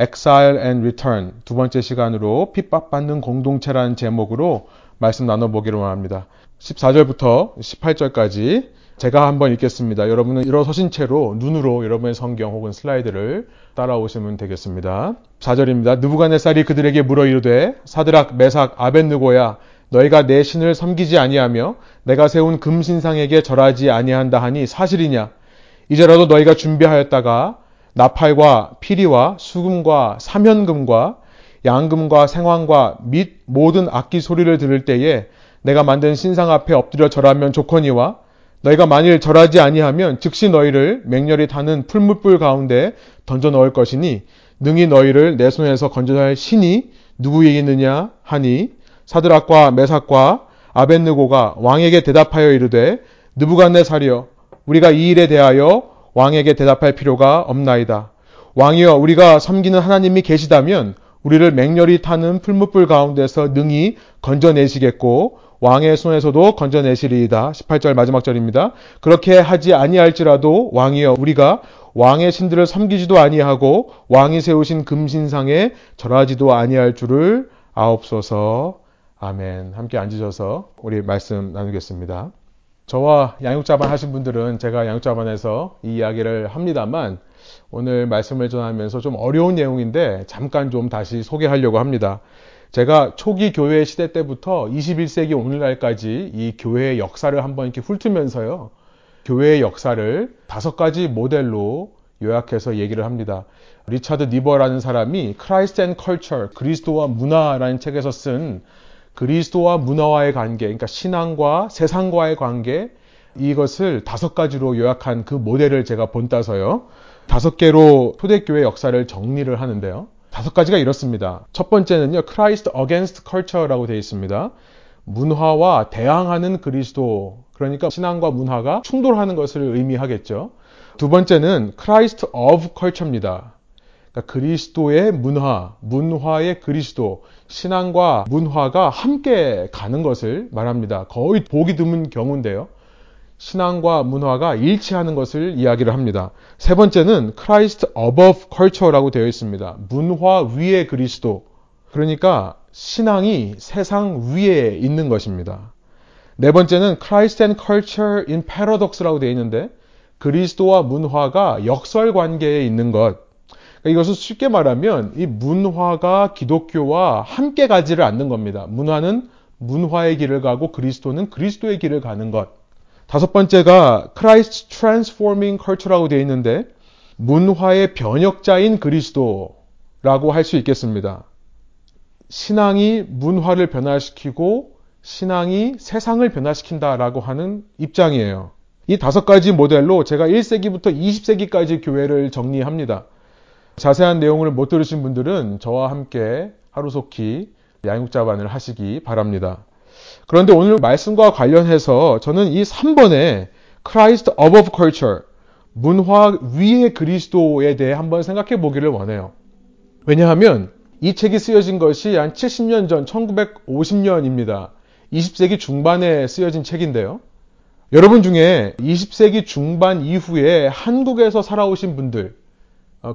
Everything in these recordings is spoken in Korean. Exile and Return, 두 번째 시간으로 핍박받는 공동체라는 제목으로 말씀 나눠보기로 합니다. 14절부터 18절까지 제가 한번 읽겠습니다. 여러분은 일어서신 채로 눈으로 여러분의 성경 혹은 슬라이드를 따라오시면 되겠습니다. 4절입니다. 느부갓네살이 그들에게 물어 이르되 사드락, 메삭, 아벳느고야 너희가 내 신을 섬기지 아니하며 내가 세운 금신상에게 절하지 아니한다 하니 사실이냐? 이제라도 너희가 준비하였다가 나팔과 피리와 수금과 사면금과 양금과 생황과 및 모든 악기 소리를 들을 때에 내가 만든 신상 앞에 엎드려 절하면 좋거니와 너희가 만일 절하지 아니하면 즉시 너희를 맹렬히 타는 풀무불 가운데 던져 넣을 것이니 능히 너희를 내 손에서 건져낼 신이 누구에게 있느냐 하니 사드락과 메삭과 아벳느고가 왕에게 대답하여 이르되 느부갓네살이여 우리가 이 일에 대하여 왕에게 대답할 필요가 없나이다. 왕이여 우리가 섬기는 하나님이 계시다면 우리를 맹렬히 타는 풀무불 가운데서 능히 건져내시겠고 왕의 손에서도 건져내시리이다. 18절 마지막 절입니다. 그렇게 하지 아니할지라도 왕이여 우리가 왕의 신들을 섬기지도 아니하고 왕이 세우신 금신상에 절하지도 아니할 줄을 아옵소서. 아멘. 함께 앉으셔서 우리 말씀 나누겠습니다. 저와 양육자반 하신 분들은 제가 양육자반에서 이 이야기를 합니다만 오늘 말씀을 전하면서 좀 어려운 내용인데 잠깐 좀 다시 소개하려고 합니다. 제가 초기 교회 시대 때부터 21세기 오늘날까지 이 교회의 역사를 한번 이렇게 훑으면서요. 교회의 역사를 5가지 모델로 요약해서 얘기를 합니다. 리차드 니버라는 사람이 Christ and Culture, 그리스도와 문화라는 책에서 쓴 그리스도와 문화와의 관계, 그러니까 신앙과 세상과의 관계, 이것을 5가지로 요약한 그 모델을 제가 본따서요. 5개로 초대교회 역사를 정리를 하는데요. 5가지가 이렇습니다. 첫 번째는요, Christ against culture라고 되어 있습니다. 문화와 대항하는 그리스도, 그러니까 신앙과 문화가 충돌하는 것을 의미하겠죠. 두 번째는 Christ of culture입니다. 그러니까 그리스도의 문화, 문화의 그리스도, 신앙과 문화가 함께 가는 것을 말합니다. 거의 보기 드문 경우인데요. 신앙과 문화가 일치하는 것을 이야기를 합니다. 세 번째는 Christ above culture라고 되어 있습니다. 문화 위의 그리스도, 그러니까 신앙이 세상 위에 있는 것입니다. 네 번째는 Christ and culture in paradox라고 되어 있는데 그리스도와 문화가 역설 관계에 있는 것. 이것은 쉽게 말하면 이 문화가 기독교와 함께 가지를 않는 겁니다. 문화는 문화의 길을 가고 그리스도는 그리스도의 길을 가는 것. 5번째가 Christ's Transforming Culture라고 되어 있는데 문화의 변혁자인 그리스도라고 할 수 있겠습니다. 신앙이 문화를 변화시키고 신앙이 세상을 변화시킨다라고 하는 입장이에요. 이 5가지 모델로 제가 1세기부터 20세기까지 교회를 정리합니다. 자세한 내용을 못 들으신 분들은 저와 함께 하루속히 양육자반을 하시기 바랍니다. 그런데 오늘 말씀과 관련해서 저는 이 3번에 Christ above culture, 문화 위의 그리스도에 대해 한번 생각해 보기를 원해요. 왜냐하면 이 책이 쓰여진 것이 한 70년 전 1950년입니다. 20세기 중반에 쓰여진 책인데요. 여러분 중에 20세기 중반 이후에 한국에서 살아오신 분들,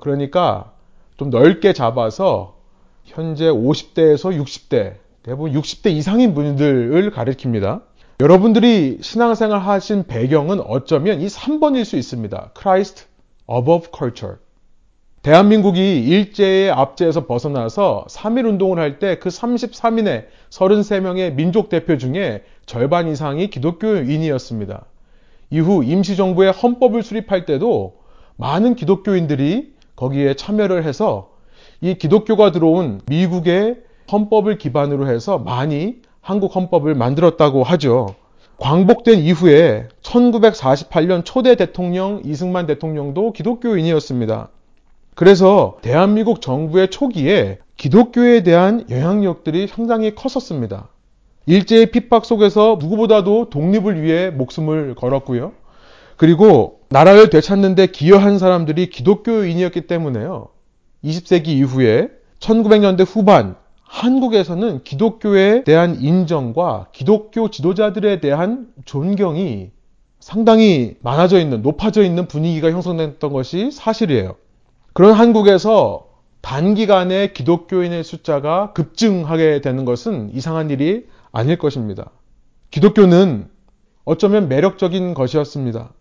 그러니까 좀 넓게 잡아서 현재 50대에서 60대, 대부분 60대 이상인 분들을 가리킵니다. 여러분들이 신앙생활 하신 배경은 어쩌면 이 3번일 수 있습니다. Christ above culture. 대한민국이 일제의 압제에서 벗어나서 3.1운동을 할 때 그 33인의 33명의 민족대표 중에 절반 이상이 기독교인이었습니다. 이후 임시정부의 헌법을 수립할 때도 많은 기독교인들이 거기에 참여를 해서 이 기독교가 들어온 미국의 헌법을 기반으로 해서 많이 한국 헌법을 만들었다고 하죠. 광복된 이후에 1948년 초대 대통령 이승만 대통령도 기독교인이었습니다. 그래서 대한민국 정부의 초기에 기독교에 대한 영향력들이 상당히 컸었습니다. 일제의 핍박 속에서 누구보다도 독립을 위해 목숨을 걸었고요. 그리고 나라를 되찾는 데 기여한 사람들이 기독교인이었기 때문에요. 20세기 이후에 1900년대 후반 한국에서는 기독교에 대한 인정과 기독교 지도자들에 대한 존경이 상당히 높아져 있는 분위기가 형성됐던 것이 사실이에요. 그런 한국에서 단기간에 기독교인의 숫자가 급증하게 되는 것은 이상한 일이 아닐 것입니다. 기독교는 어쩌면 매력적인 것이었습니다.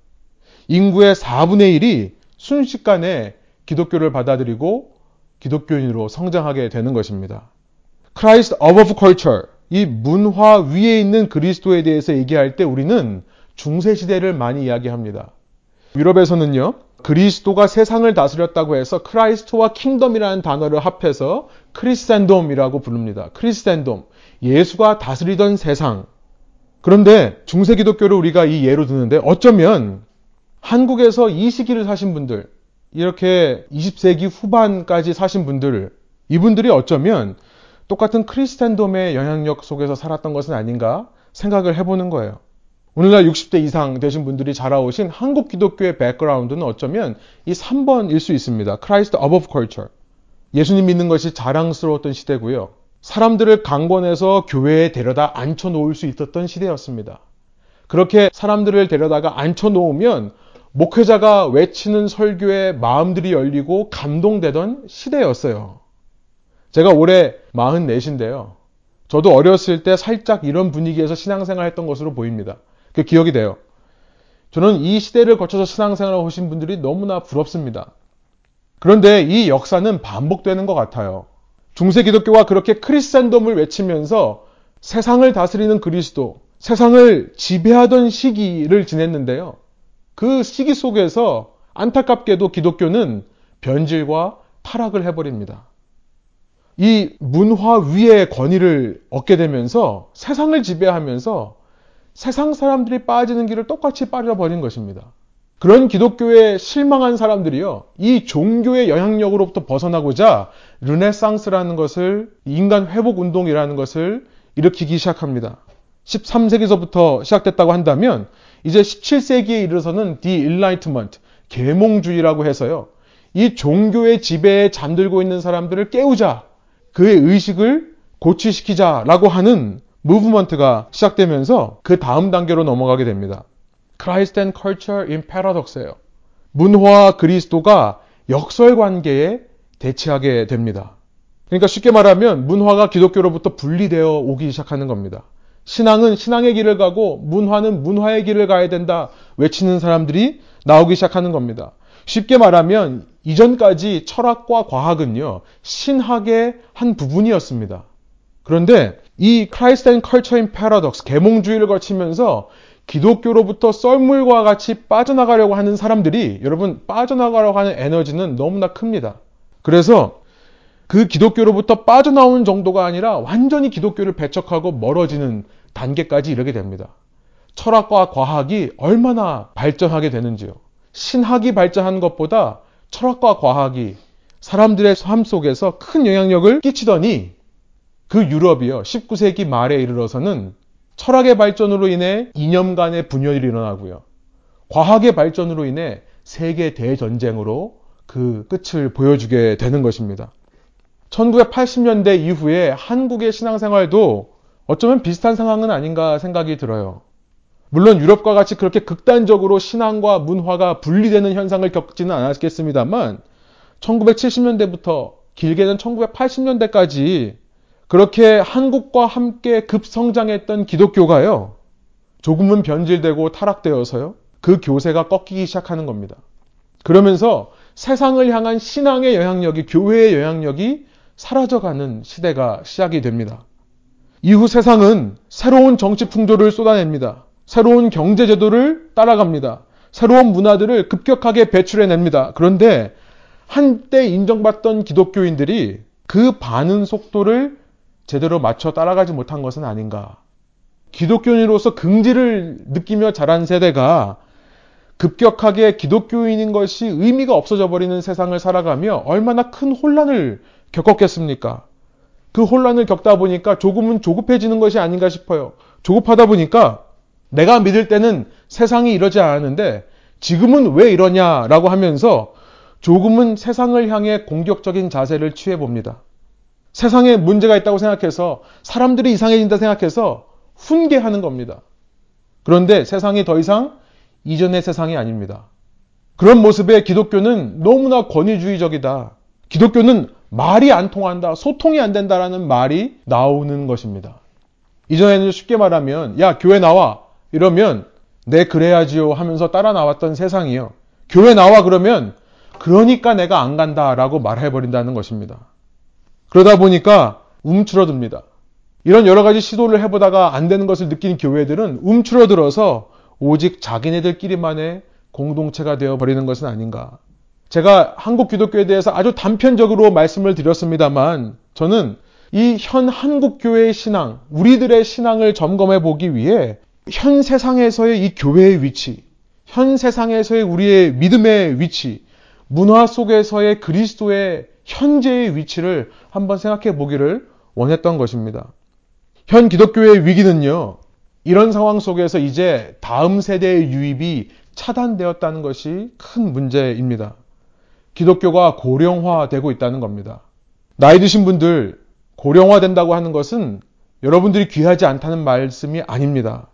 인구의 4분의 1이 순식간에 기독교를 받아들이고 기독교인으로 성장하게 되는 것입니다. Christ above culture, 이 문화 위에 있는 그리스도에 대해서 얘기할 때 우리는 중세시대를 많이 이야기합니다. 유럽에서는요, 그리스도가 세상을 다스렸다고 해서 크라이스트와 킹덤이라는 단어를 합해서 크리스텐덤이라고 부릅니다. 크리스텐덤, 예수가 다스리던 세상. 그런데 중세 기독교를 우리가 이 예로 드는데, 어쩌면 한국에서 이 시기를 사신 분들, 이렇게 20세기 후반까지 사신 분들, 이분들이 어쩌면 똑같은 크리스텐덤의 영향력 속에서 살았던 것은 아닌가 생각을 해보는 거예요. 오늘날 60대 이상 되신 분들이 자라오신 한국 기독교의 백그라운드는 어쩌면 이 3번일 수 있습니다. Christ above culture. 예수님 믿는 것이 자랑스러웠던 시대고요. 사람들을 강권해서 교회에 데려다 앉혀놓을 수 있었던 시대였습니다. 그렇게 사람들을 데려다가 앉혀놓으면 목회자가 외치는 설교에 마음들이 열리고 감동되던 시대였어요. 제가 올해 44인데요. 저도 어렸을 때 살짝 이런 분위기에서 신앙생활 했던 것으로 보입니다. 그 기억이 돼요. 저는 이 시대를 거쳐서 신앙생활을 하신 분들이 너무나 부럽습니다. 그런데 이 역사는 반복되는 것 같아요. 중세 기독교가 그렇게 크리스텐덤을 외치면서 세상을 다스리는 그리스도, 세상을 지배하던 시기를 지냈는데요. 그 시기 속에서 안타깝게도 기독교는 변질과 타락을 해버립니다. 이 문화 위의 권위를 얻게 되면서 세상을 지배하면서 세상 사람들이 빠지는 길을 똑같이 빠져버린 것입니다. 그런 기독교에 실망한 사람들이요, 이 종교의 영향력으로부터 벗어나고자 르네상스라는 것을, 인간 회복 운동이라는 것을 일으키기 시작합니다. 13세기서부터 시작됐다고 한다면 이제 17세기에 이르러서는 The Enlightenment, 계몽주의라고 해서요, 이 종교의 지배에 잠들고 있는 사람들을 깨우자, 그의 의식을 고취시키자라고 하는 무브먼트가 시작되면서 그 다음 단계로 넘어가게 됩니다. Christ and Culture in Paradox예요. 문화와 그리스도가 역설관계에 대치하게 됩니다. 그러니까 쉽게 말하면 문화가 기독교로부터 분리되어 오기 시작하는 겁니다. 신앙은 신앙의 길을 가고 문화는 문화의 길을 가야 된다 외치는 사람들이 나오기 시작하는 겁니다. 쉽게 말하면 이전까지 철학과 과학은요, 신학의 한 부분이었습니다. 그런데 이 Christ and Culture in Paradox, 계몽주의를 거치면서 기독교로부터 썰물과 같이 빠져나가려고 하는 사람들이, 여러분, 빠져나가려고 하는 에너지는 너무나 큽니다. 그래서 그 기독교로부터 빠져나오는 정도가 아니라 완전히 기독교를 배척하고 멀어지는 단계까지 이르게 됩니다. 철학과 과학이 얼마나 발전하게 되는지요. 신학이 발전한 것보다 철학과 과학이 사람들의 삶 속에서 큰 영향력을 끼치더니 그 유럽이요, 19세기 말에 이르러서는 철학의 발전으로 인해 이념 간의 분열이 일어나고요, 과학의 발전으로 인해 세계 대전쟁으로 그 끝을 보여주게 되는 것입니다. 1980년대 이후에 한국의 신앙생활도 어쩌면 비슷한 상황은 아닌가 생각이 들어요. 물론 유럽과 같이 그렇게 극단적으로 신앙과 문화가 분리되는 현상을 겪지는 않았겠습니다만, 1970년대부터 길게는 1980년대까지 그렇게 한국과 함께 급성장했던 기독교가요, 조금은 변질되고 타락되어서요, 그 교세가 꺾이기 시작하는 겁니다. 그러면서 세상을 향한 신앙의 영향력이, 교회의 영향력이 사라져가는 시대가 시작이 됩니다. 이후 세상은 새로운 정치 풍조를 쏟아냅니다. 새로운 경제 제도를 따라갑니다. 새로운 문화들을 급격하게 배출해냅니다. 그런데 한때 인정받던 기독교인들이 그 반응 속도를 제대로 맞춰 따라가지 못한 것은 아닌가. 기독교인으로서 긍지를 느끼며 자란 세대가 급격하게 기독교인인 것이 의미가 없어져 버리는 세상을 살아가며 얼마나 큰 혼란을 겪었겠습니까? 그 혼란을 겪다 보니까 조금은 조급해지는 것이 아닌가 싶어요. 조급하다 보니까 내가 믿을 때는 세상이 이러지 않았는데 지금은 왜 이러냐라고 하면서 조금은 세상을 향해 공격적인 자세를 취해봅니다. 세상에 문제가 있다고 생각해서, 사람들이 이상해진다 생각해서 훈계하는 겁니다. 그런데 세상이 더 이상 이전의 세상이 아닙니다. 그런 모습에 기독교는 너무나 권위주의적이다, 기독교는 말이 안 통한다, 소통이 안 된다라는 말이 나오는 것입니다. 이전에는 쉽게 말하면 야 교회 나와 이러면 네 그래야지요 하면서 따라 나왔던 세상이요. 교회 나와 그러면 그러니까 내가 안 간다라고 말해버린다는 것입니다. 그러다 보니까 움츠러듭니다. 이런 여러 가지 시도를 해보다가 안 되는 것을 느낀 교회들은 움츠러들어서 오직 자기네들끼리만의 공동체가 되어버리는 것은 아닌가. 제가 한국 기독교에 대해서 아주 단편적으로 말씀을 드렸습니다만 저는 이 현 한국 교회의 신앙, 우리들의 신앙을 점검해 보기 위해 현 세상에서의 이 교회의 위치, 현 세상에서의 우리의 믿음의 위치, 문화 속에서의 그리스도의 현재의 위치를 한번 생각해 보기를 원했던 것입니다. 현 기독교의 위기는요, 이런 상황 속에서 이제 다음 세대의 유입이 차단되었다는 것이 큰 문제입니다. 기독교가 고령화되고 있다는 겁니다. 나이 드신 분들, 고령화된다고 하는 것은 여러분들이 귀하지 않다는 말씀이 아닙니다.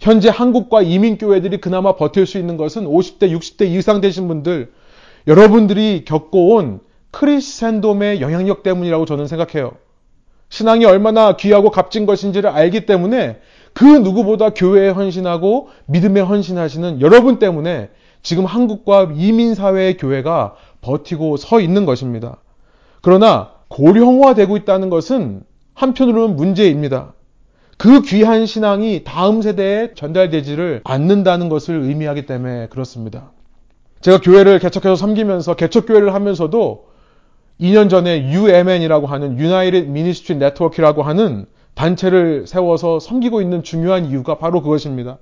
현재 한국과 이민교회들이 그나마 버틸 수 있는 것은 50대, 60대 이상 되신 분들, 여러분들이 겪어온 크리스텐돔의 영향력 때문이라고 저는 생각해요. 신앙이 얼마나 귀하고 값진 것인지를 알기 때문에 그 누구보다 교회에 헌신하고 믿음에 헌신하시는 여러분 때문에 지금 한국과 이민사회의 교회가 버티고 서 있는 것입니다. 그러나 고령화되고 있다는 것은 한편으로는 문제입니다. 그 귀한 신앙이 다음 세대에 전달되지를 않는다는 것을 의미하기 때문에 그렇습니다. 제가 교회를 개척해서 섬기면서 개척교회를 하면서도 2년 전에 UMN이라고 하는 United Ministry Network이라고 하는 단체를 세워서 섬기고 있는 중요한 이유가 바로 그것입니다.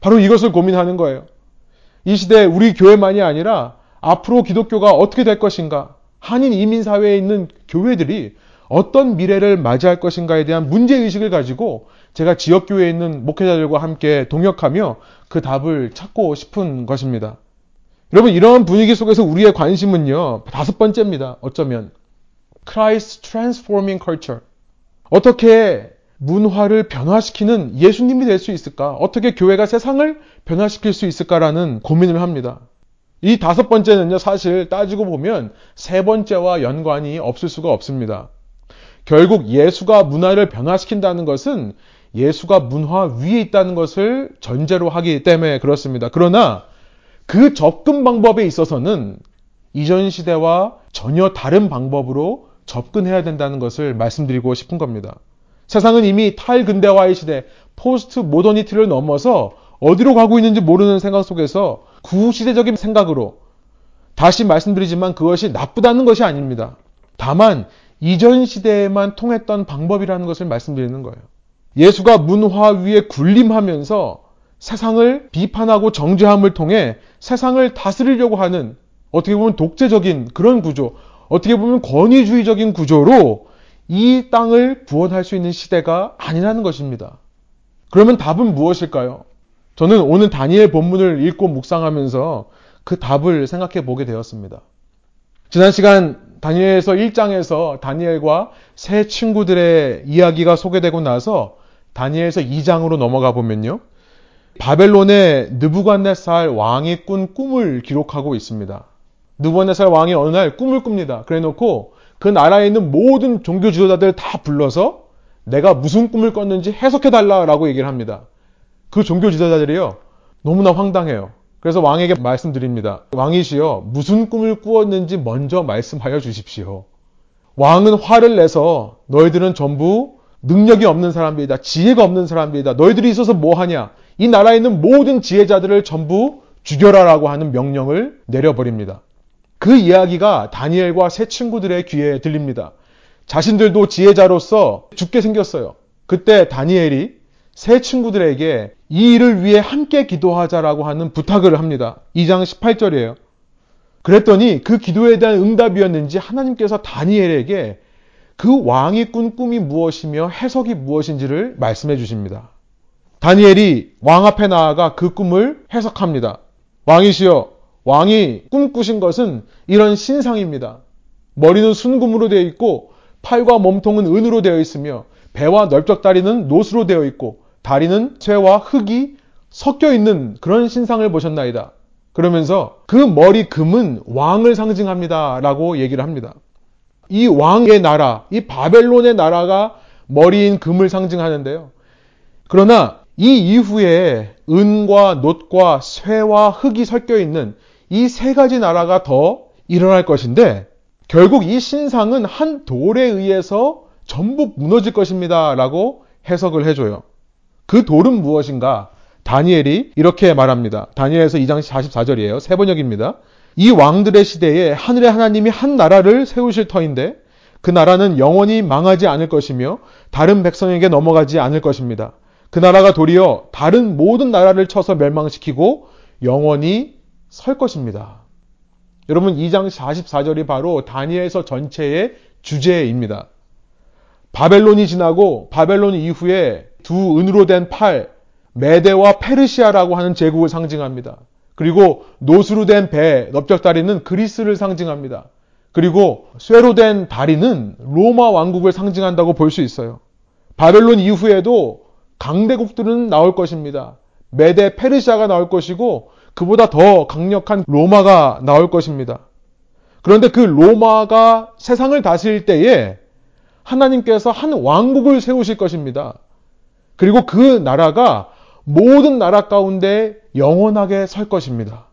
바로 이것을 고민하는 거예요. 이 시대에 우리 교회만이 아니라 앞으로 기독교가 어떻게 될 것인가, 한인 이민사회에 있는 교회들이 어떤 미래를 맞이할 것인가에 대한 문제의식을 가지고 제가 지역교회에 있는 목회자들과 함께 동역하며 그 답을 찾고 싶은 것입니다. 여러분, 이런 분위기 속에서 우리의 관심은요, 5번째입니다. 어쩌면 Christ's Transforming Culture, 어떻게 문화를 변화시키는 예수님이 될 수 있을까? 어떻게 교회가 세상을 변화시킬 수 있을까라는 고민을 합니다. 이 5번째는요, 사실 따지고 보면 3번째와 연관이 없을 수가 없습니다. 결국 예수가 문화를 변화시킨다는 것은 예수가 문화 위에 있다는 것을 전제로 하기 때문에 그렇습니다. 그러나 그 접근 방법에 있어서는 이전 시대와 전혀 다른 방법으로 접근해야 된다는 것을 말씀드리고 싶은 겁니다. 세상은 이미 탈근대화의 시대, 포스트 모더니티를 넘어서 어디로 가고 있는지 모르는 생각 속에서 구시대적인 생각으로, 다시 말씀드리지만 그것이 나쁘다는 것이 아닙니다. 다만 이전 시대에만 통했던 방법이라는 것을 말씀드리는 거예요. 예수가 문화 위에 군림하면서 세상을 비판하고 정죄함을 통해 세상을 다스리려고 하는, 어떻게 보면 독재적인 그런 구조, 어떻게 보면 권위주의적인 구조로 이 땅을 구원할 수 있는 시대가 아니라는 것입니다. 그러면 답은 무엇일까요? 저는 오늘 다니엘 본문을 읽고 묵상하면서 그 답을 생각해 보게 되었습니다. 지난 시간 다니엘서 1장에서 다니엘과 세 친구들의 이야기가 소개되고 나서 다니엘서 2장으로 넘어가 보면요, 바벨론의 느부갓네살 왕이 꾼 꿈을 기록하고 있습니다. 느부갓네살 왕이 어느 날 꿈을 꿉니다. 그래놓고 그 나라에 있는 모든 종교 지도자들 다 불러서 내가 무슨 꿈을 꿨는지 해석해달라라고 얘기를 합니다. 그 종교 지도자들이요, 너무나 황당해요. 그래서 왕에게 말씀드립니다. 왕이시여, 무슨 꿈을 꾸었는지 먼저 말씀하여 주십시오. 왕은 화를 내서 너희들은 전부 능력이 없는 사람들이다. 지혜가 없는 사람들이다. 너희들이 있어서 뭐하냐. 이 나라에 있는 모든 지혜자들을 전부 죽여라라고 하는 명령을 내려버립니다. 그 이야기가 다니엘과 세 친구들의 귀에 들립니다. 자신들도 지혜자로서 죽게 생겼어요. 그때 다니엘이 세 친구들에게 이 일을 위해 함께 기도하자라고 하는 부탁을 합니다. 2장 18절이에요. 그랬더니 그 기도에 대한 응답이었는지 하나님께서 다니엘에게 그 왕이 꾼 꿈이 무엇이며 해석이 무엇인지를 말씀해 주십니다. 다니엘이 왕 앞에 나아가 그 꿈을 해석합니다. 왕이시여, 왕이 꿈꾸신 것은 이런 신상입니다. 머리는 순금으로 되어 있고 팔과 몸통은 은으로 되어 있으며 배와 넓적다리는 놋으로 되어 있고 다리는 쇠와 흙이 섞여 있는 그런 신상을 보셨나이다. 그러면서 그 머리 금은 왕을 상징합니다 라고 얘기를 합니다. 이 왕의 나라, 이 바벨론의 나라가 머리인 금을 상징하는데요. 그러나 이 이후에 은과 놋과 쇠와 흙이 섞여 있는 이 세 가지 나라가 더 일어날 것인데 결국 이 신상은 한 돌에 의해서 전부 무너질 것입니다 라고 해석을 해줘요. 그 돌은 무엇인가? 다니엘이 이렇게 말합니다. 다니엘에서 2장 44절이에요. 세번역입니다. 이 왕들의 시대에 하늘의 하나님이 한 나라를 세우실 터인데 그 나라는 영원히 망하지 않을 것이며 다른 백성에게 넘어가지 않을 것입니다. 그 나라가 도리어 다른 모든 나라를 쳐서 멸망시키고 영원히 설 것입니다. 여러분 2장 44절이 바로 다니엘서 전체의 주제입니다. 바벨론이 지나고 바벨론 이후에 두 은으로 된 팔, 메대와 페르시아라고 하는 제국을 상징합니다. 그리고 노수로 된 배, 넓적다리는 그리스를 상징합니다. 그리고 쇠로 된 다리는 로마 왕국을 상징한다고 볼 수 있어요. 바벨론 이후에도 강대국들은 나올 것입니다. 메대, 페르시아가 나올 것이고 그보다 더 강력한 로마가 나올 것입니다. 그런데 그 로마가 세상을 다스릴 때에 하나님께서 한 왕국을 세우실 것입니다. 그리고 그 나라가 모든 나라 가운데 영원하게 설 것입니다.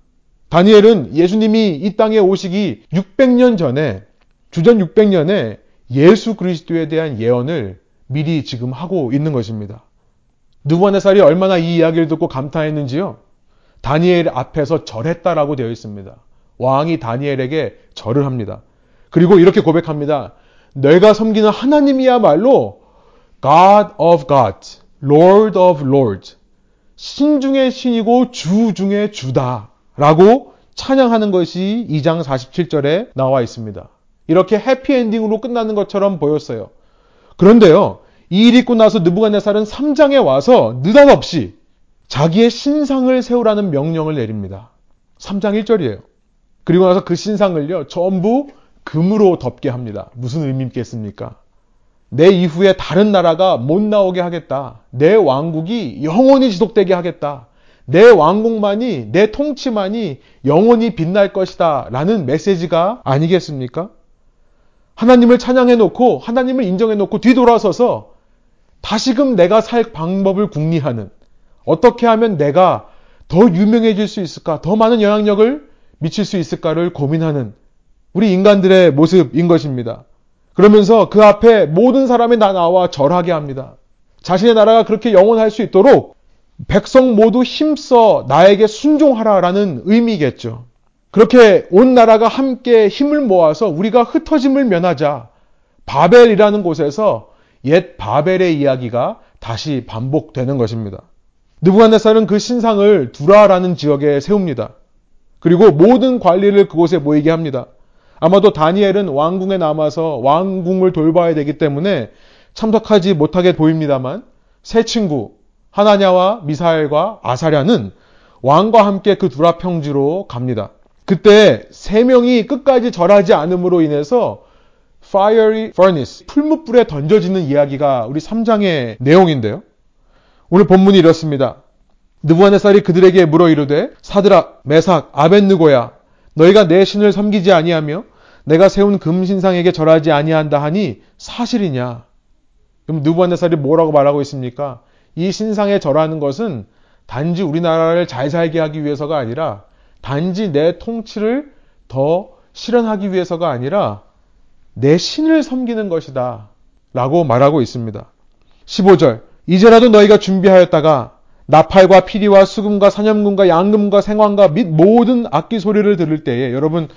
다니엘은 예수님이 이 땅에 오시기 600년 전에, 주전 600년에 예수 그리스도에 대한 예언을 미리 지금 하고 있는 것입니다. 느부갓네살이 얼마나 이 이야기를 듣고 감탄했는지요. 다니엘 앞에서 절했다라고 되어 있습니다. 왕이 다니엘에게 절을 합니다. 그리고 이렇게 고백합니다. 내가 섬기는 하나님이야말로 God of God, Lord of Lords, 신 중의 신이고 주 중의 주다 라고 찬양하는 것이 2장 47절에 나와 있습니다. 이렇게 해피엔딩으로 끝나는 것처럼 보였어요. 그런데요, 이 일이 있고 나서 느부갓네살은 3장에 와서 느닷없이 자기의 신상을 세우라는 명령을 내립니다. 3장 1절이에요. 그리고 나서 그 신상을요, 전부 금으로 덮게 합니다. 무슨 의미 있겠습니까? 내 이후에 다른 나라가 못 나오게 하겠다. 내 왕국이 영원히 지속되게 하겠다. 내 왕국만이, 내 통치만이 영원히 빛날 것이다 라는 메시지가 아니겠습니까? 하나님을 찬양해놓고 하나님을 인정해놓고 뒤돌아서서 다시금 내가 살 방법을 궁리하는, 어떻게 하면 내가 더 유명해질 수 있을까, 더 많은 영향력을 미칠 수 있을까를 고민하는 우리 인간들의 모습인 것입니다. 그러면서 그 앞에 모든 사람이 다 나와 절하게 합니다. 자신의 나라가 그렇게 영원할 수 있도록 백성 모두 힘써 나에게 순종하라라는 의미겠죠. 그렇게 온 나라가 함께 힘을 모아서 우리가 흩어짐을 면하자 바벨이라는 곳에서 옛 바벨의 이야기가 다시 반복되는 것입니다. 느부갓네살은 그 신상을 두라라는 지역에 세웁니다. 그리고 모든 관리를 그곳에 모이게 합니다. 아마도 다니엘은 왕궁에 남아서 왕궁을 돌봐야 되기 때문에 참석하지 못하게 보입니다만 세 친구 하나냐와 미사엘과 아사랴는 왕과 함께 그 두라 평지로 갑니다. 그때 세 명이 끝까지 절하지 않음으로 인해서 fiery furnace, 풀무불에 던져지는 이야기가 우리 3장의 내용인데요. 오늘 본문이 이렇습니다. 느부갓네살이 그들에게 물어 이르되 사드락, 메삭, 아벳느고야 너희가 내 신을 섬기지 아니하며 내가 세운 금신상에게 절하지 아니한다 하니 사실이냐? 그럼 느부갓네살이 뭐라고 말하고 있습니까? 이 신상에 절하는 것은 단지 우리나라를 잘 살게 하기 위해서가 아니라 단지 내 통치를 더 실현하기 위해서가 아니라 내 신을 섬기는 것이다 라고 말하고 있습니다. 15절 이제라도 너희가 준비하였다가 나팔과 피리와 수금과 산염금과 양금과 생황과 및 모든 악기 소리를 들을 때에, 여러분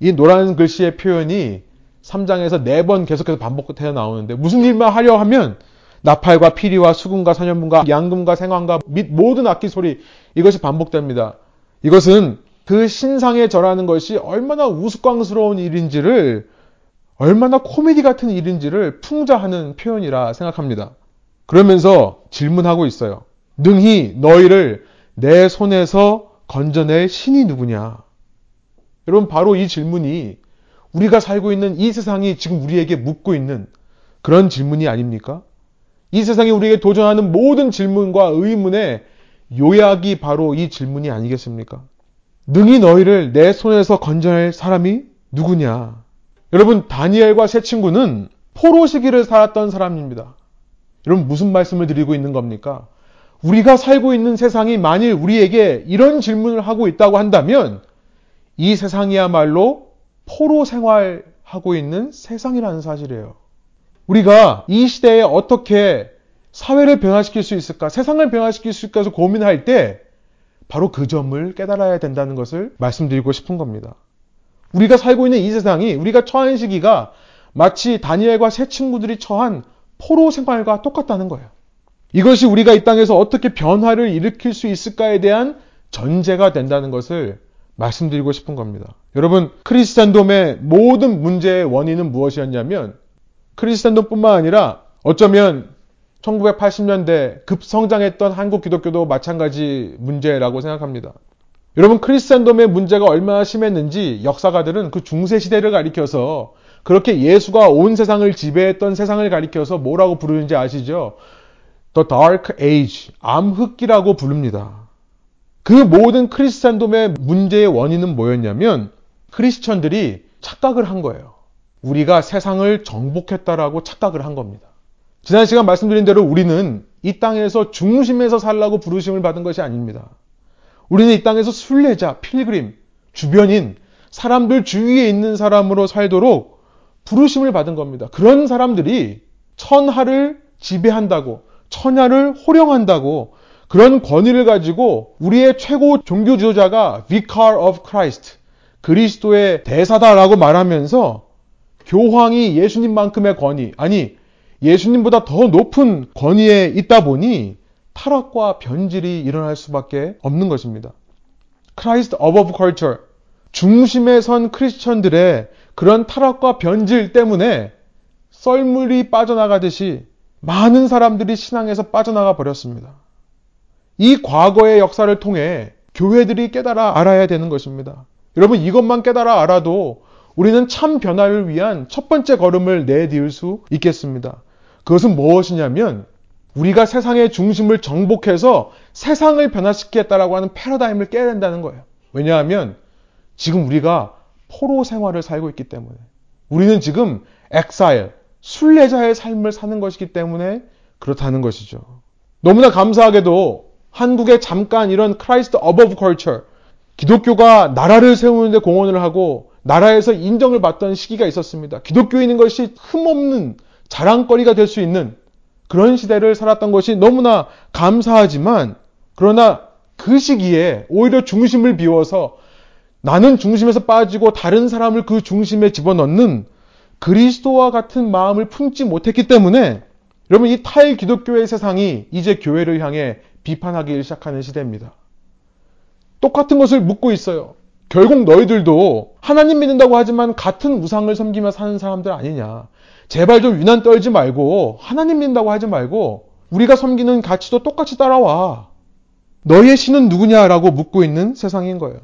이 노란 글씨의 표현이 3장에서 4번 계속해서 반복되어 나오는데 무슨 일만 하려 하면 나팔과 피리와 수금과 산염금과 양금과 생황과 및 모든 악기 소리, 이것이 반복됩니다. 이것은 그 신상에 절하는 것이 얼마나 우스꽝스러운 일인지를, 얼마나 코미디 같은 일인지를 풍자하는 표현이라 생각합니다. 그러면서 질문하고 있어요. 능히 너희를 내 손에서 건져낼 신이 누구냐? 여러분 바로 이 질문이 우리가 살고 있는 이 세상이 지금 우리에게 묻고 있는 그런 질문이 아닙니까? 이 세상이 우리에게 도전하는 모든 질문과 의문의 요약이 바로 이 질문이 아니겠습니까? 능히 너희를 내 손에서 건져낼 사람이 누구냐? 여러분, 다니엘과 세 친구는 포로 시기를 살았던 사람입니다. 여러분, 무슨 말씀을 드리고 있는 겁니까? 우리가 살고 있는 세상이 만일 우리에게 이런 질문을 하고 있다고 한다면 이 세상이야말로 포로 생활하고 있는 세상이라는 사실이에요. 우리가 이 시대에 어떻게 사회를 변화시킬 수 있을까, 세상을 변화시킬 수 있을까 해서 고민할 때 바로 그 점을 깨달아야 된다는 것을 말씀드리고 싶은 겁니다. 우리가 살고 있는 이 세상이, 우리가 처한 시기가 마치 다니엘과 세 친구들이 처한 포로 생활과 똑같다는 거예요. 이것이 우리가 이 땅에서 어떻게 변화를 일으킬 수 있을까에 대한 전제가 된다는 것을 말씀드리고 싶은 겁니다. 여러분, 크리스찬돔의 모든 문제의 원인은 무엇이었냐면, 크리스찬돔뿐만 아니라 어쩌면 1980년대 급성장했던 한국 기독교도 마찬가지 문제라고 생각합니다. 여러분, 크리스찬돔의 문제가 얼마나 심했는지 역사가들은 그 중세시대를 가리켜서, 그렇게 예수가 온 세상을 지배했던 세상을 가리켜서 뭐라고 부르는지 아시죠? The Dark Age, 암흑기라고 부릅니다. 그 모든 크리스찬돔의 문제의 원인은 뭐였냐면 크리스천들이 착각을 한 거예요. 우리가 세상을 정복했다라고 착각을 한 겁니다. 지난 시간 말씀드린 대로 우리는 이 땅에서 중심에서 살라고 부르심을 받은 것이 아닙니다. 우리는 이 땅에서 순례자, 필그림, 주변인, 사람들 주위에 있는 사람으로 살도록 부르심을 받은 겁니다. 그런 사람들이 천하를 지배한다고, 천하를 호령한다고, 그런 권위를 가지고 우리의 최고 종교 지도자가 Vicar of Christ, 그리스도의 대사다라고 말하면서 교황이 예수님만큼의 권위, 아니 예수님보다 더 높은 권위에 있다 보니 타락과 변질이 일어날 수밖에 없는 것입니다. Christ above culture, 중심에 선 크리스천들의 그런 타락과 변질 때문에 썰물이 빠져나가듯이 많은 사람들이 신앙에서 빠져나가 버렸습니다. 이 과거의 역사를 통해 교회들이 깨달아 알아야 되는 것입니다. 여러분, 이것만 깨달아 알아도 우리는 참 변화를 위한 첫 번째 걸음을 내디딜 수 있겠습니다. 그것은 무엇이냐면 우리가 세상의 중심을 정복해서 세상을 변화시키겠다라고 하는 패러다임을 깨야 된다는 거예요. 왜냐하면 지금 우리가 포로 생활을 살고 있기 때문에, 우리는 지금 엑사일, 순례자의 삶을 사는 것이기 때문에 그렇다는 것이죠. 너무나 감사하게도 한국에 잠깐 이런 Christ above culture, 기독교가 나라를 세우는 데 공헌을 하고 나라에서 인정을 받던 시기가 있었습니다. 기독교인인 것이 흠없는 자랑거리가 될 수 있는 그런 시대를 살았던 것이 너무나 감사하지만, 그러나 그 시기에 오히려 중심을 비워서 나는 중심에서 빠지고 다른 사람을 그 중심에 집어넣는 그리스도와 같은 마음을 품지 못했기 때문에, 여러분, 이 탈기독교의 세상이 이제 교회를 향해 비판하기 시작하는 시대입니다. 똑같은 것을 묻고 있어요. 결국 너희들도 하나님 믿는다고 하지만 같은 우상을 섬기며 사는 사람들 아니냐. 제발 좀 유난 떨지 말고, 하나님 믿는다고 하지 말고 우리가 섬기는 가치도 똑같이 따라와. 너희의 신은 누구냐라고 묻고 있는 세상인 거예요.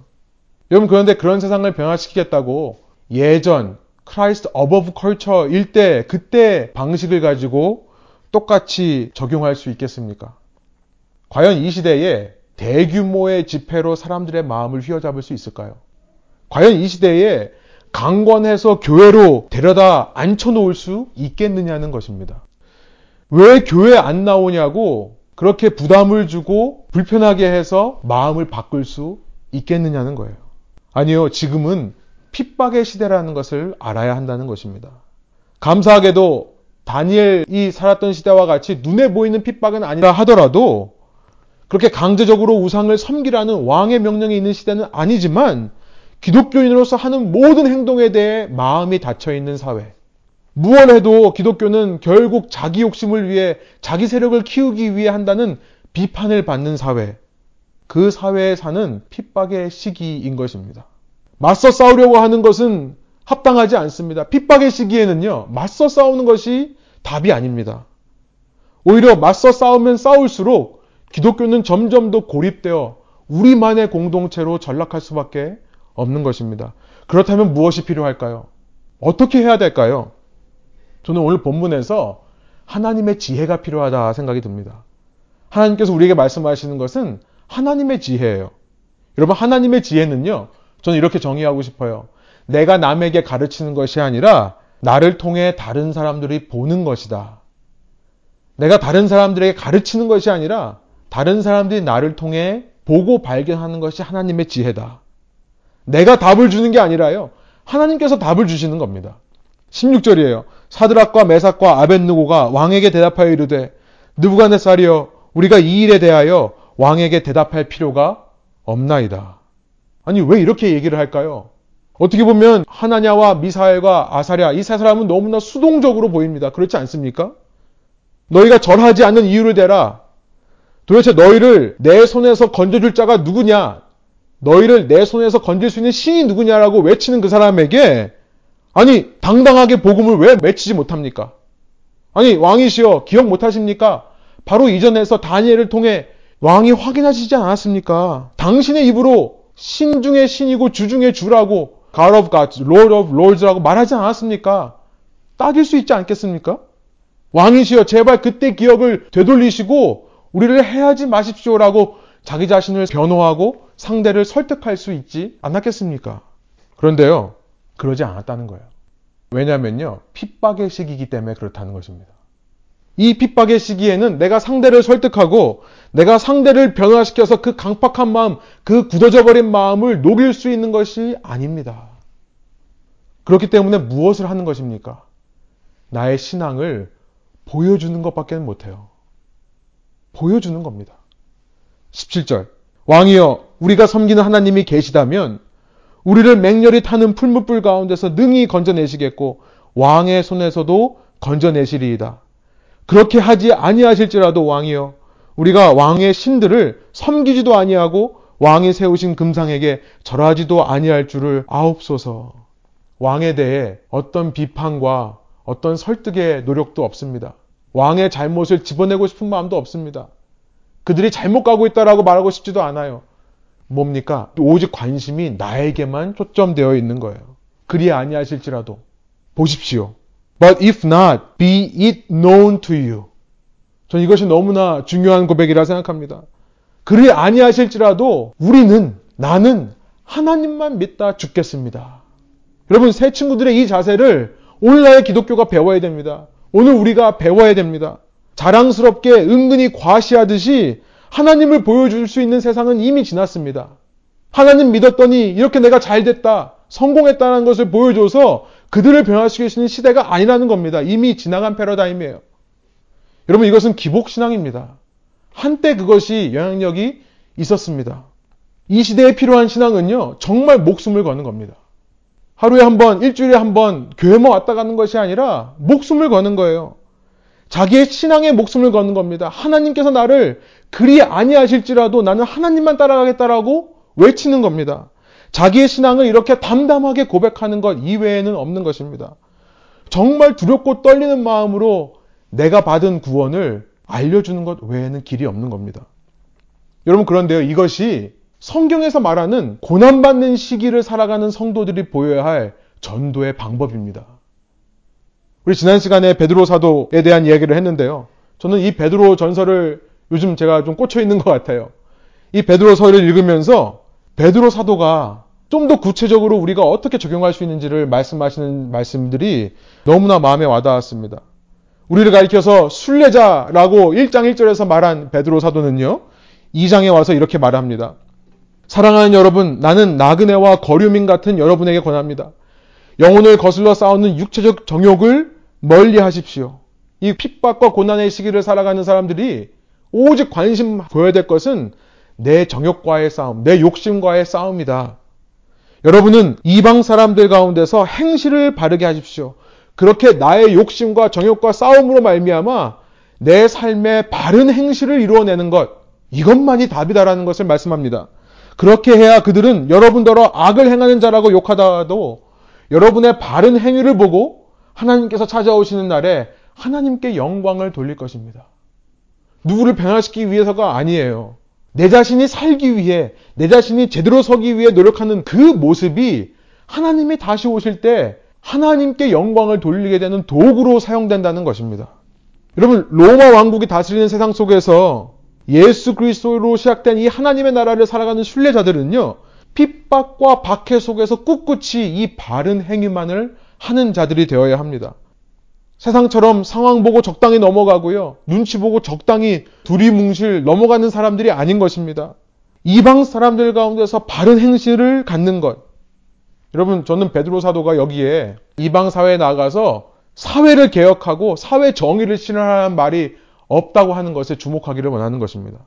여러분, 그런데 그런 세상을 변화시키겠다고 예전 Christ above culture일 때 그때 방식을 가지고 똑같이 적용할 수 있겠습니까? 과연 이 시대에 대규모의 집회로 사람들의 마음을 휘어잡을 수 있을까요? 과연 이 시대에 강권해서 교회로 데려다 앉혀놓을 수 있겠느냐는 것입니다. 왜 교회 안 나오냐고 그렇게 부담을 주고 불편하게 해서 마음을 바꿀 수 있겠느냐는 거예요. 아니요, 지금은 핍박의 시대라는 것을 알아야 한다는 것입니다. 감사하게도 다니엘이 살았던 시대와 같이 눈에 보이는 핍박은 아니라 하더라도 그렇게 강제적으로 우상을 섬기라는 왕의 명령이 있는 시대는 아니지만, 기독교인으로서 하는 모든 행동에 대해 마음이 닫혀있는 사회. 무언해도 기독교는 결국 자기 욕심을 위해, 자기 세력을 키우기 위해 한다는 비판을 받는 사회. 그 사회에 사는 핍박의 시기인 것입니다. 맞서 싸우려고 하는 것은 합당하지 않습니다. 핍박의 시기에는요, 맞서 싸우는 것이 답이 아닙니다. 오히려 맞서 싸우면 싸울수록 기독교는 점점 더 고립되어 우리만의 공동체로 전락할 수밖에 없는 것입니다. 그렇다면 무엇이 필요할까요? 어떻게 해야 될까요? 저는 오늘 본문에서 하나님의 지혜가 필요하다 생각이 듭니다. 하나님께서 우리에게 말씀하시는 것은 하나님의 지혜예요. 여러분, 하나님의 지혜는요, 저는 이렇게 정의하고 싶어요. 내가 남에게 가르치는 것이 아니라 나를 통해 다른 사람들이 보는 것이다. 내가 다른 사람들에게 가르치는 것이 아니라 다른 사람들이 나를 통해 보고 발견하는 것이 하나님의 지혜다. 내가 답을 주는 게 아니라요. 하나님께서 답을 주시는 겁니다. 16절이에요. 사드락과 메삭과 아벳느고가 왕에게 대답하여 이르되 느부갓네살이여 우리가 이 일에 대하여 왕에게 대답할 필요가 없나이다. 아니 왜 이렇게 얘기를 할까요? 어떻게 보면 하나냐와 미사엘과 아사랴 이 세 사람은 너무나 수동적으로 보입니다. 그렇지 않습니까? 너희가 절하지 않는 이유를 대라. 도대체 너희를 내 손에서 건져줄 자가 누구냐? 너희를 내 손에서 건질 수 있는 신이 누구냐라고 외치는 그 사람에게 아니 당당하게 복음을 왜 외치지 못합니까? 아니 왕이시여 기억 못하십니까? 바로 이전에서 다니엘을 통해 왕이 확인하시지 않았습니까? 당신의 입으로 신 중의 신이고 주 중의 주라고 God of Gods, Lord of Lords라고 말하지 않았습니까? 따질 수 있지 않겠습니까? 왕이시여 제발 그때 기억을 되돌리시고 우리를 해하지 마십시오라고 자기 자신을 변호하고 상대를 설득할 수 있지 않았겠습니까? 그런데요. 그러지 않았다는 거예요. 왜냐면요. 핍박의 시기이기 때문에 그렇다는 것입니다. 이 핍박의 시기에는 내가 상대를 설득하고 내가 상대를 변화시켜서 그 강팍한 마음, 그 굳어져버린 마음을 녹일 수 있는 것이 아닙니다. 그렇기 때문에 무엇을 하는 것입니까? 나의 신앙을 보여주는 것밖에 못해요. 보여주는 겁니다. 17절 왕이여 우리가 섬기는 하나님이 계시다면 우리를 맹렬히 타는 풀무불 가운데서 능히 건져내시겠고 왕의 손에서도 건져내시리이다. 그렇게 하지 아니하실지라도 왕이여 우리가 왕의 신들을 섬기지도 아니하고 왕이 세우신 금상에게 절하지도 아니할 줄을 아옵소서. 왕에 대해 어떤 비판과 어떤 설득의 노력도 없습니다. 왕의 잘못을 집어내고 싶은 마음도 없습니다. 그들이 잘못 가고 있다라고 말하고 싶지도 않아요. 뭡니까? 오직 관심이 나에게만 초점되어 있는 거예요. 그리 아니하실지라도 보십시오. But if not, be it known to you. 전 이것이 너무나 중요한 고백이라 생각합니다. 그리 아니하실지라도 우리는, 나는 하나님만 믿다 죽겠습니다. 여러분, 새 친구들의 이 자세를 오늘날의 기독교가 배워야 됩니다. 오늘 우리가 배워야 됩니다. 자랑스럽게 은근히 과시하듯이 하나님을 보여줄 수 있는 세상은 이미 지났습니다. 하나님 믿었더니 이렇게 내가 잘 됐다, 성공했다는 것을 보여줘서 그들을 변화시키시는 시대가 아니라는 겁니다. 이미 지나간 패러다임이에요. 여러분 이것은 기복신앙입니다. 한때 그것이 영향력이 있었습니다. 이 시대에 필요한 신앙은요. 정말 목숨을 거는 겁니다. 하루에 한 번, 일주일에 한 번 교회만 왔다 가는 것이 아니라 목숨을 거는 거예요. 자기의 신앙에 목숨을 거는 겁니다. 하나님께서 나를 그리 아니하실지라도 나는 하나님만 따라가겠다라고 외치는 겁니다. 자기의 신앙을 이렇게 담담하게 고백하는 것 이외에는 없는 것입니다. 정말 두렵고 떨리는 마음으로 내가 받은 구원을 알려주는 것 외에는 길이 없는 겁니다. 여러분 그런데요. 이것이 성경에서 말하는 고난받는 시기를 살아가는 성도들이 보여야 할 전도의 방법입니다. 우리 지난 시간에 베드로 사도에 대한 이야기를 했는데요. 저는 이 베드로 전서를 요즘 제가 좀 꽂혀 있는 것 같아요. 이 베드로서를 읽으면서 베드로 사도가 좀 더 구체적으로 우리가 어떻게 적용할 수 있는지를 말씀하시는 말씀들이 너무나 마음에 와닿았습니다. 우리를 가리켜서 순례자라고 1장 1절에서 말한 베드로 사도는요. 2장에 와서 이렇게 말합니다. 사랑하는 여러분, 나는 나그네와 거류민 같은 여러분에게 권합니다. 영혼을 거슬러 싸우는 육체적 정욕을 멀리 하십시오. 이 핍박과 고난의 시기를 살아가는 사람들이 오직 관심 보여야 될 것은 내 정욕과의 싸움, 내 욕심과의 싸움이다. 여러분은 이방 사람들 가운데서 행실을 바르게 하십시오. 그렇게 나의 욕심과 정욕과 싸움으로 말미암아 내 삶의 바른 행실을 이루어내는 것, 이것만이 답이다라는 것을 말씀합니다. 그렇게 해야 그들은 여러분더러 악을 행하는 자라고 욕하다가도 여러분의 바른 행위를 보고 하나님께서 찾아오시는 날에 하나님께 영광을 돌릴 것입니다. 누구를 변화시키기 위해서가 아니에요. 내 자신이 살기 위해, 내 자신이 제대로 서기 위해 노력하는 그 모습이 하나님이 다시 오실 때 하나님께 영광을 돌리게 되는 도구로 사용된다는 것입니다. 여러분, 로마 왕국이 다스리는 세상 속에서 예수 그리스도로 시작된 이 하나님의 나라를 살아가는 순례자들은요. 핍박과 박해 속에서 꿋꿋이 이 바른 행위만을 하는 자들이 되어야 합니다. 세상처럼 상황 보고 적당히 넘어가고요, 눈치 보고 적당히 두리뭉실 넘어가는 사람들이 아닌 것입니다. 이방 사람들 가운데서 바른 행실을 갖는 것. 여러분, 저는 베드로 사도가 여기에 이방 사회에 나가서 사회를 개혁하고 사회 정의를 실현하라는 말이 없다고 하는 것에 주목하기를 원하는 것입니다.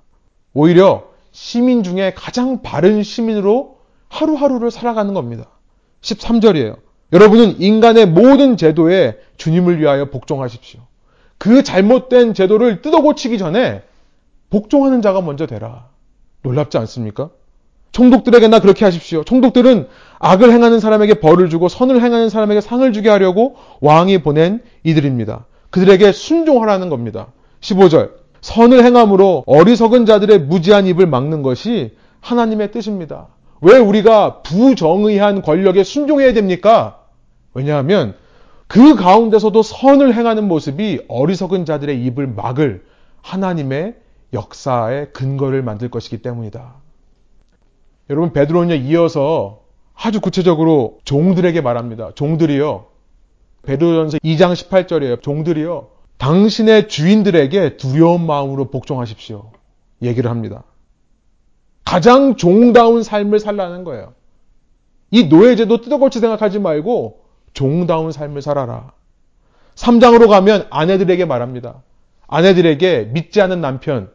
오히려 시민 중에 가장 바른 시민으로 하루하루를 살아가는 겁니다. 13절이에요. 여러분은 인간의 모든 제도에 주님을 위하여 복종하십시오. 그 잘못된 제도를 뜯어고치기 전에 복종하는 자가 먼저 되라. 놀랍지 않습니까? 총독들에게나 그렇게 하십시오. 총독들은 악을 행하는 사람에게 벌을 주고 선을 행하는 사람에게 상을 주게 하려고 왕이 보낸 이들입니다. 그들에게 순종하라는 겁니다. 15절. 선을 행함으로 어리석은 자들의 무지한 입을 막는 것이 하나님의 뜻입니다. 왜 우리가 부정의한 권력에 순종해야 됩니까? 왜냐하면 그 가운데서도 선을 행하는 모습이 어리석은 자들의 입을 막을 하나님의 역사의 근거를 만들 것이기 때문이다. 여러분, 베드로는요, 이어서 아주 구체적으로 종들에게 말합니다. 종들이요. 베드로전서 2장 18절이에요. 종들이요, 당신의 주인들에게 두려운 마음으로 복종하십시오. 얘기를 합니다. 가장 종다운 삶을 살라는 거예요. 이 노예제도 뜯어고치 생각하지 말고 종다운 삶을 살아라. 3장으로 가면 아내들에게 말합니다. 아내들에게 믿지 않은 남편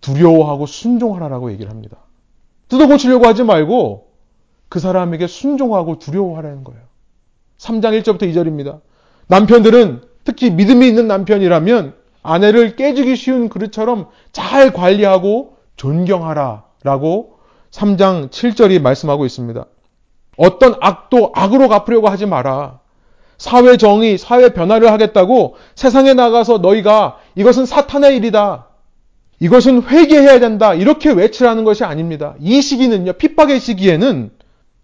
두려워하고 순종하라라고 얘기를 합니다. 뜯어고치려고 하지 말고 그 사람에게 순종하고 두려워하라는 거예요. 3장 1절부터 2절입니다. 남편들은, 특히 믿음이 있는 남편이라면 아내를 깨지기 쉬운 그릇처럼 잘 관리하고 존경하라 라고 3장 7절이 말씀하고 있습니다. 어떤 악도 악으로 갚으려고 하지 마라. 사회 정의, 사회 변화를 하겠다고 세상에 나가서 너희가 이것은 사탄의 일이다, 이것은 회개해야 된다, 이렇게 외치라는 것이 아닙니다. 이 시기는요, 핍박의 시기에는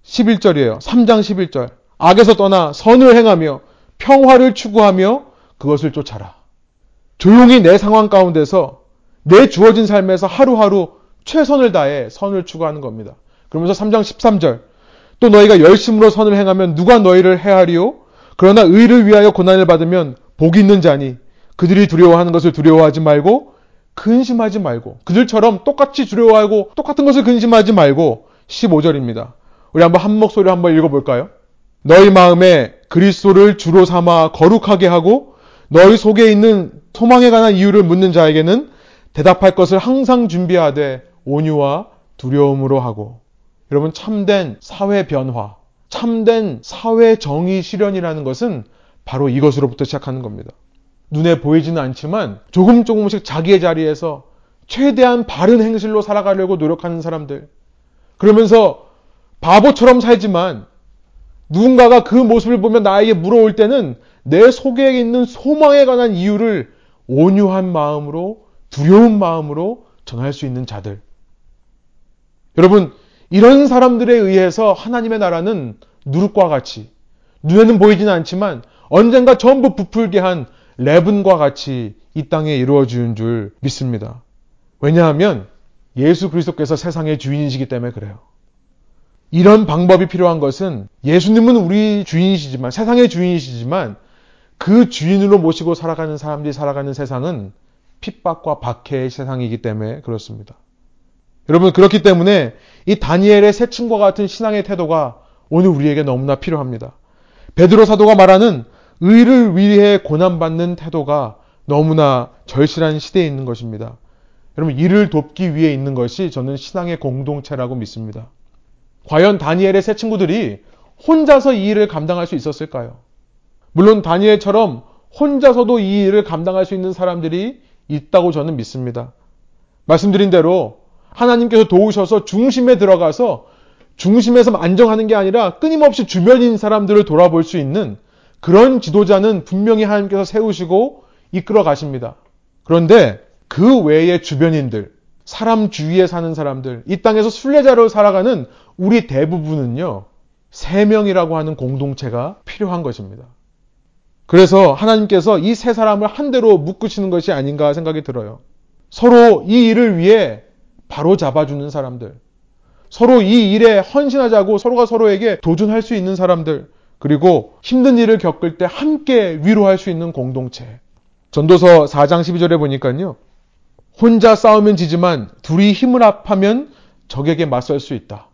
11절이에요. 3장 11절. 악에서 떠나 선을 행하며 평화를 추구하며 그것을 쫓아라. 조용히 내 상황 가운데서, 내 주어진 삶에서 하루하루 최선을 다해 선을 추구하는 겁니다. 그러면서 3장 13절. 또 너희가 열심으로 선을 행하면 누가 너희를 해하리요? 그러나 의를 위하여 고난을 받으면 복이 있는 자니, 그들이 두려워하는 것을 두려워하지 말고 근심하지 말고, 그들처럼 똑같이 두려워하고 똑같은 것을 근심하지 말고. 15절입니다. 우리 한번 한 목소리로 한번 읽어볼까요? 너희 마음에 그리스도를 주로 삼아 거룩하게 하고 너희 속에 있는 소망에 관한 이유를 묻는 자에게는 대답할 것을 항상 준비하되 온유와 두려움으로 하고. 여러분, 참된 사회 변화, 참된 사회 정의 실현이라는 것은 바로 이것으로부터 시작하는 겁니다. 눈에 보이지는 않지만 조금씩 자기의 자리에서 최대한 바른 행실로 살아가려고 노력하는 사람들. 그러면서 바보처럼 살지만 누군가가 그 모습을 보면 나에게 물어올 때는 내 속에 있는 소망에 관한 이유를 온유한 마음으로, 두려운 마음으로 전할 수 있는 자들. 여러분, 이런 사람들에 의해서 하나님의 나라는 누룩과 같이, 눈에는 보이지는 않지만 언젠가 전부 부풀게 한 레분과 같이 이 땅에 이루어지는 줄 믿습니다. 왜냐하면 예수 그리스도께서 세상의 주인이시기 때문에 그래요. 이런 방법이 필요한 것은, 예수님은 우리 주인이시지만, 세상의 주인이시지만 그 주인으로 모시고 살아가는 사람들이 살아가는 세상은 핍박과 박해의 세상이기 때문에 그렇습니다. 여러분, 그렇기 때문에 이 다니엘의 새 친구와 같은 신앙의 태도가 오늘 우리에게 너무나 필요합니다. 베드로 사도가 말하는 의를 위해 고난받는 태도가 너무나 절실한 시대에 있는 것입니다. 여러분, 이를 돕기 위해 있는 것이 저는 신앙의 공동체라고 믿습니다. 과연 다니엘의 세 친구들이 혼자서 이 일을 감당할 수 있었을까요? 물론 다니엘처럼 혼자서도 이 일을 감당할 수 있는 사람들이 있다고 저는 믿습니다. 말씀드린 대로 하나님께서 도우셔서 중심에 들어가서 중심에서 안정하는 게 아니라 끊임없이 주변인 사람들을 돌아볼 수 있는 그런 지도자는 분명히 하나님께서 세우시고 이끌어 가십니다. 그런데 그 외의 주변인들, 사람 주위에 사는 사람들, 이 땅에서 순례자로 살아가는 우리 대부분은요, 세 명이라고 하는 공동체가 필요한 것입니다. 그래서 하나님께서 이 세 사람을 한 대로 묶으시는 것이 아닌가 생각이 들어요. 서로 이 일을 위해 바로 잡아주는 사람들, 서로 이 일에 헌신하자고 서로가 서로에게 도전할 수 있는 사람들, 그리고 힘든 일을 겪을 때 함께 위로할 수 있는 공동체. 전도서 4장 12절에 보니까요, 혼자 싸우면 지지만 둘이 힘을 합하면 적에게 맞설 수 있다.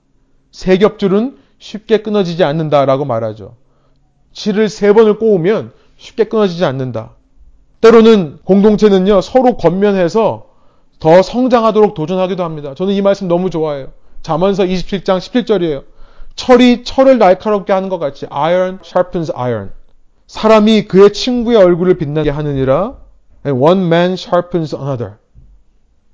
세 겹줄은 쉽게 끊어지지 않는다라고 말하죠. 실을 세 번을 꼬우면 쉽게 끊어지지 않는다. 때로는 공동체는요, 서로 겉면해서 더 성장하도록 도전하기도 합니다. 저는 이 말씀 너무 좋아해요. 잠언서 27장 17절이에요. 철이 철을 날카롭게 하는 것 같이 iron sharpens iron. 사람이 그의 친구의 얼굴을 빛나게 하느니라. And one man sharpens another.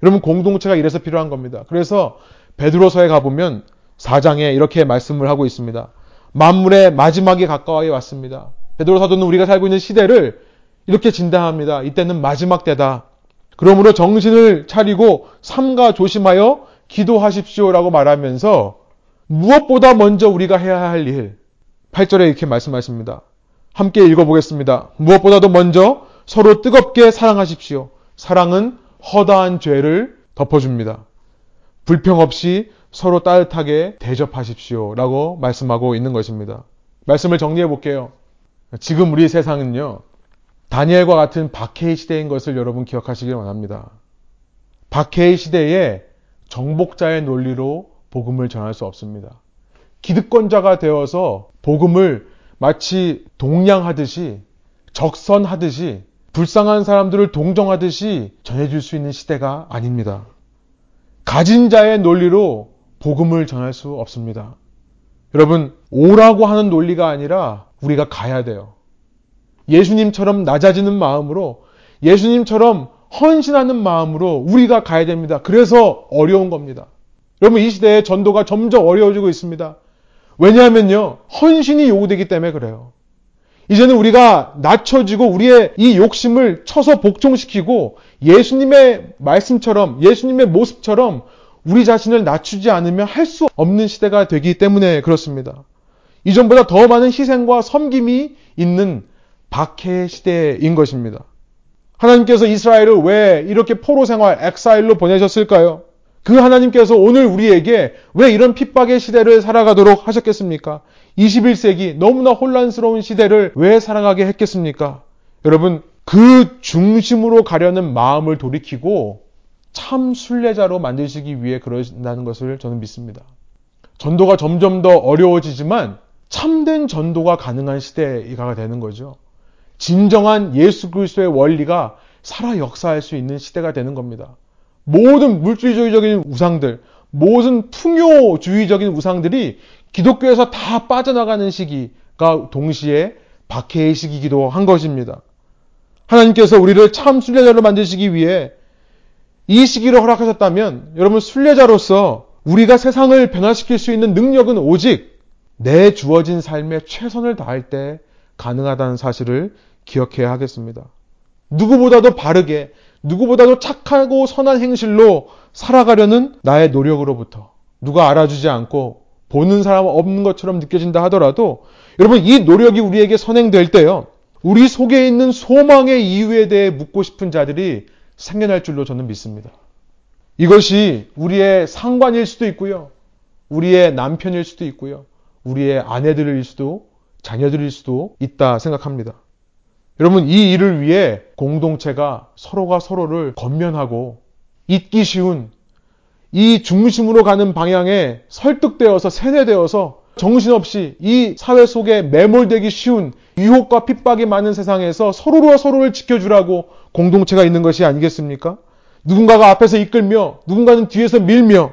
여러분, 공동체가 이래서 필요한 겁니다. 그래서 베드로서에 가보면 4장에 이렇게 말씀을 하고 있습니다. 만물의 마지막이 가까이 왔습니다. 베드로 사도는 우리가 살고 있는 시대를 이렇게 진단합니다. 이때는 마지막 때다. 그러므로 정신을 차리고 삼가 조심하여 기도하십시오라고 말하면서 무엇보다 먼저 우리가 해야 할 일, 8절에 이렇게 말씀하십니다. 함께 읽어보겠습니다. 무엇보다도 먼저 서로 뜨겁게 사랑하십시오. 사랑은 허다한 죄를 덮어줍니다. 불평 없이 서로 따뜻하게 대접하십시오 라고 말씀하고 있는 것입니다. 말씀을 정리해 볼게요. 지금 우리 세상은요, 다니엘과 같은 박해의 시대인 것을 여러분 기억하시길 원합니다. 박해의 시대에 정복자의 논리로 복음을 전할 수 없습니다. 기득권자가 되어서 복음을 마치 동냥하듯이, 적선하듯이, 불쌍한 사람들을 동정하듯이 전해줄 수 있는 시대가 아닙니다. 가진 자의 논리로 복음을 전할 수 없습니다. 여러분, 오라고 하는 논리가 아니라 우리가 가야 돼요. 예수님처럼 낮아지는 마음으로, 예수님처럼 헌신하는 마음으로 우리가 가야 됩니다. 그래서 어려운 겁니다. 여러분, 이 시대에 전도가 점점 어려워지고 있습니다. 왜냐하면요, 헌신이 요구되기 때문에 그래요. 이제는 우리가 낮춰지고 우리의 이 욕심을 쳐서 복종시키고 예수님의 말씀처럼, 예수님의 모습처럼 우리 자신을 낮추지 않으면 할 수 없는 시대가 되기 때문에 그렇습니다. 이전보다 더 많은 희생과 섬김이 있는 박해의 시대인 것입니다. 하나님께서 이스라엘을 왜 이렇게 포로 생활, 엑사일로 보내셨을까요? 그 하나님께서 오늘 우리에게 왜 이런 핍박의 시대를 살아가도록 하셨겠습니까? 21세기 너무나 혼란스러운 시대를 왜 살아가게 했겠습니까? 여러분, 그 중심으로 가려는 마음을 돌이키고 참 순례자로 만드시기 위해 그러신다는 것을 저는 믿습니다. 전도가 점점 더 어려워지지만 참된 전도가 가능한 시대가 되는 거죠. 진정한 예수 그리스도의 원리가 살아 역사할 수 있는 시대가 되는 겁니다. 모든 물질주의적인 우상들, 모든 풍요주의적인 우상들이 기독교에서 다 빠져나가는 시기가 동시에 박해의 시기이기도 한 것입니다. 하나님께서 우리를 참 순례자로 만드시기 위해 이 시기를 허락하셨다면, 여러분, 순례자로서 우리가 세상을 변화시킬 수 있는 능력은 오직 내 주어진 삶에 최선을 다할 때 가능하다는 사실을 기억해야 하겠습니다. 누구보다도 바르게, 누구보다도 착하고 선한 행실로 살아가려는 나의 노력으로부터 누가 알아주지 않고 보는 사람 없는 것처럼 느껴진다 하더라도, 여러분, 이 노력이 우리에게 선행될 때요, 우리 속에 있는 소망의 이유에 대해 묻고 싶은 자들이 생겨날 줄로 저는 믿습니다. 이것이 우리의 상관일 수도 있고요, 우리의 남편일 수도 있고요, 우리의 아내들일 수도, 자녀들일 수도 있다 생각합니다. 여러분, 이 일을 위해 공동체가 서로가 서로를 겉면하고 잊기 쉬운 이 중심으로 가는 방향에 설득되어서, 세뇌되어서 정신없이 이 사회 속에 매몰되기 쉬운 유혹과 핍박이 많은 세상에서 서로와 서로를 지켜주라고 공동체가 있는 것이 아니겠습니까? 누군가가 앞에서 이끌며 누군가는 뒤에서 밀며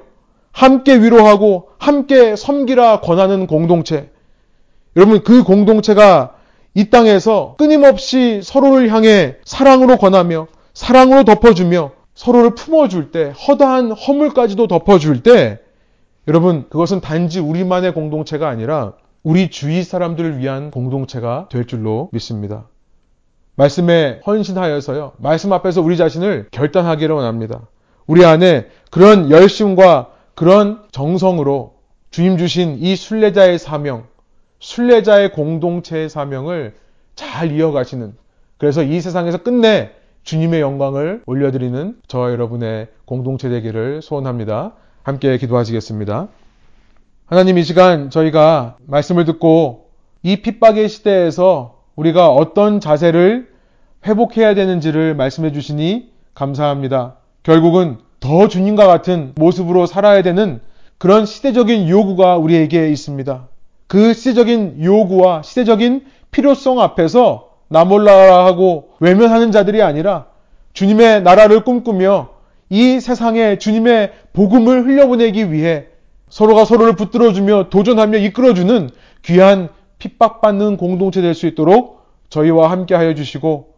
함께 위로하고 함께 섬기라 권하는 공동체. 여러분, 그 공동체가 이 땅에서 끊임없이 서로를 향해 사랑으로 권하며, 사랑으로 덮어주며, 서로를 품어줄 때, 허다한 허물까지도 덮어줄 때, 여러분, 그것은 단지 우리만의 공동체가 아니라 우리 주위 사람들을 위한 공동체가 될 줄로 믿습니다. 말씀에 헌신하여서요, 말씀 앞에서 우리 자신을 결단하기를 원합니다. 우리 안에 그런 열심과 그런 정성으로 주님 주신 이 순례자의 사명, 순례자의 공동체의 사명을 잘 이어가시는, 그래서 이 세상에서 끝내 주님의 영광을 올려드리는 저와 여러분의 공동체 되기를 소원합니다. 함께 기도하시겠습니다. 하나님, 이 시간 저희가 말씀을 듣고 이 핍박의 시대에서 우리가 어떤 자세를 회복해야 되는지를 말씀해 주시니 감사합니다. 결국은 더 주님과 같은 모습으로 살아야 되는 그런 시대적인 요구가 우리에게 있습니다. 그 시대적인 요구와 시대적인 필요성 앞에서 나 몰라 하고 외면하는 자들이 아니라 주님의 나라를 꿈꾸며 이 세상에 주님의 복음을 흘려보내기 위해 서로가 서로를 붙들어주며 도전하며 이끌어주는 귀한 핍박받는 공동체 될 수 있도록 저희와 함께 하여 주시고,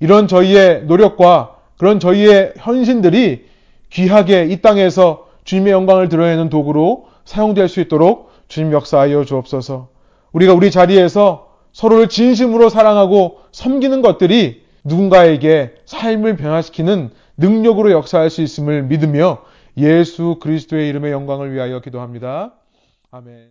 이런 저희의 노력과 그런 저희의 헌신들이 귀하게 이 땅에서 주님의 영광을 드러내는 도구로 사용될 수 있도록 주님 역사하여 주옵소서. 우리가 우리 자리에서 서로를 진심으로 사랑하고 섬기는 것들이 누군가에게 삶을 변화시키는 능력으로 역사할 수 있음을 믿으며 예수 그리스도의 이름의 영광을 위하여 기도합니다. 아멘.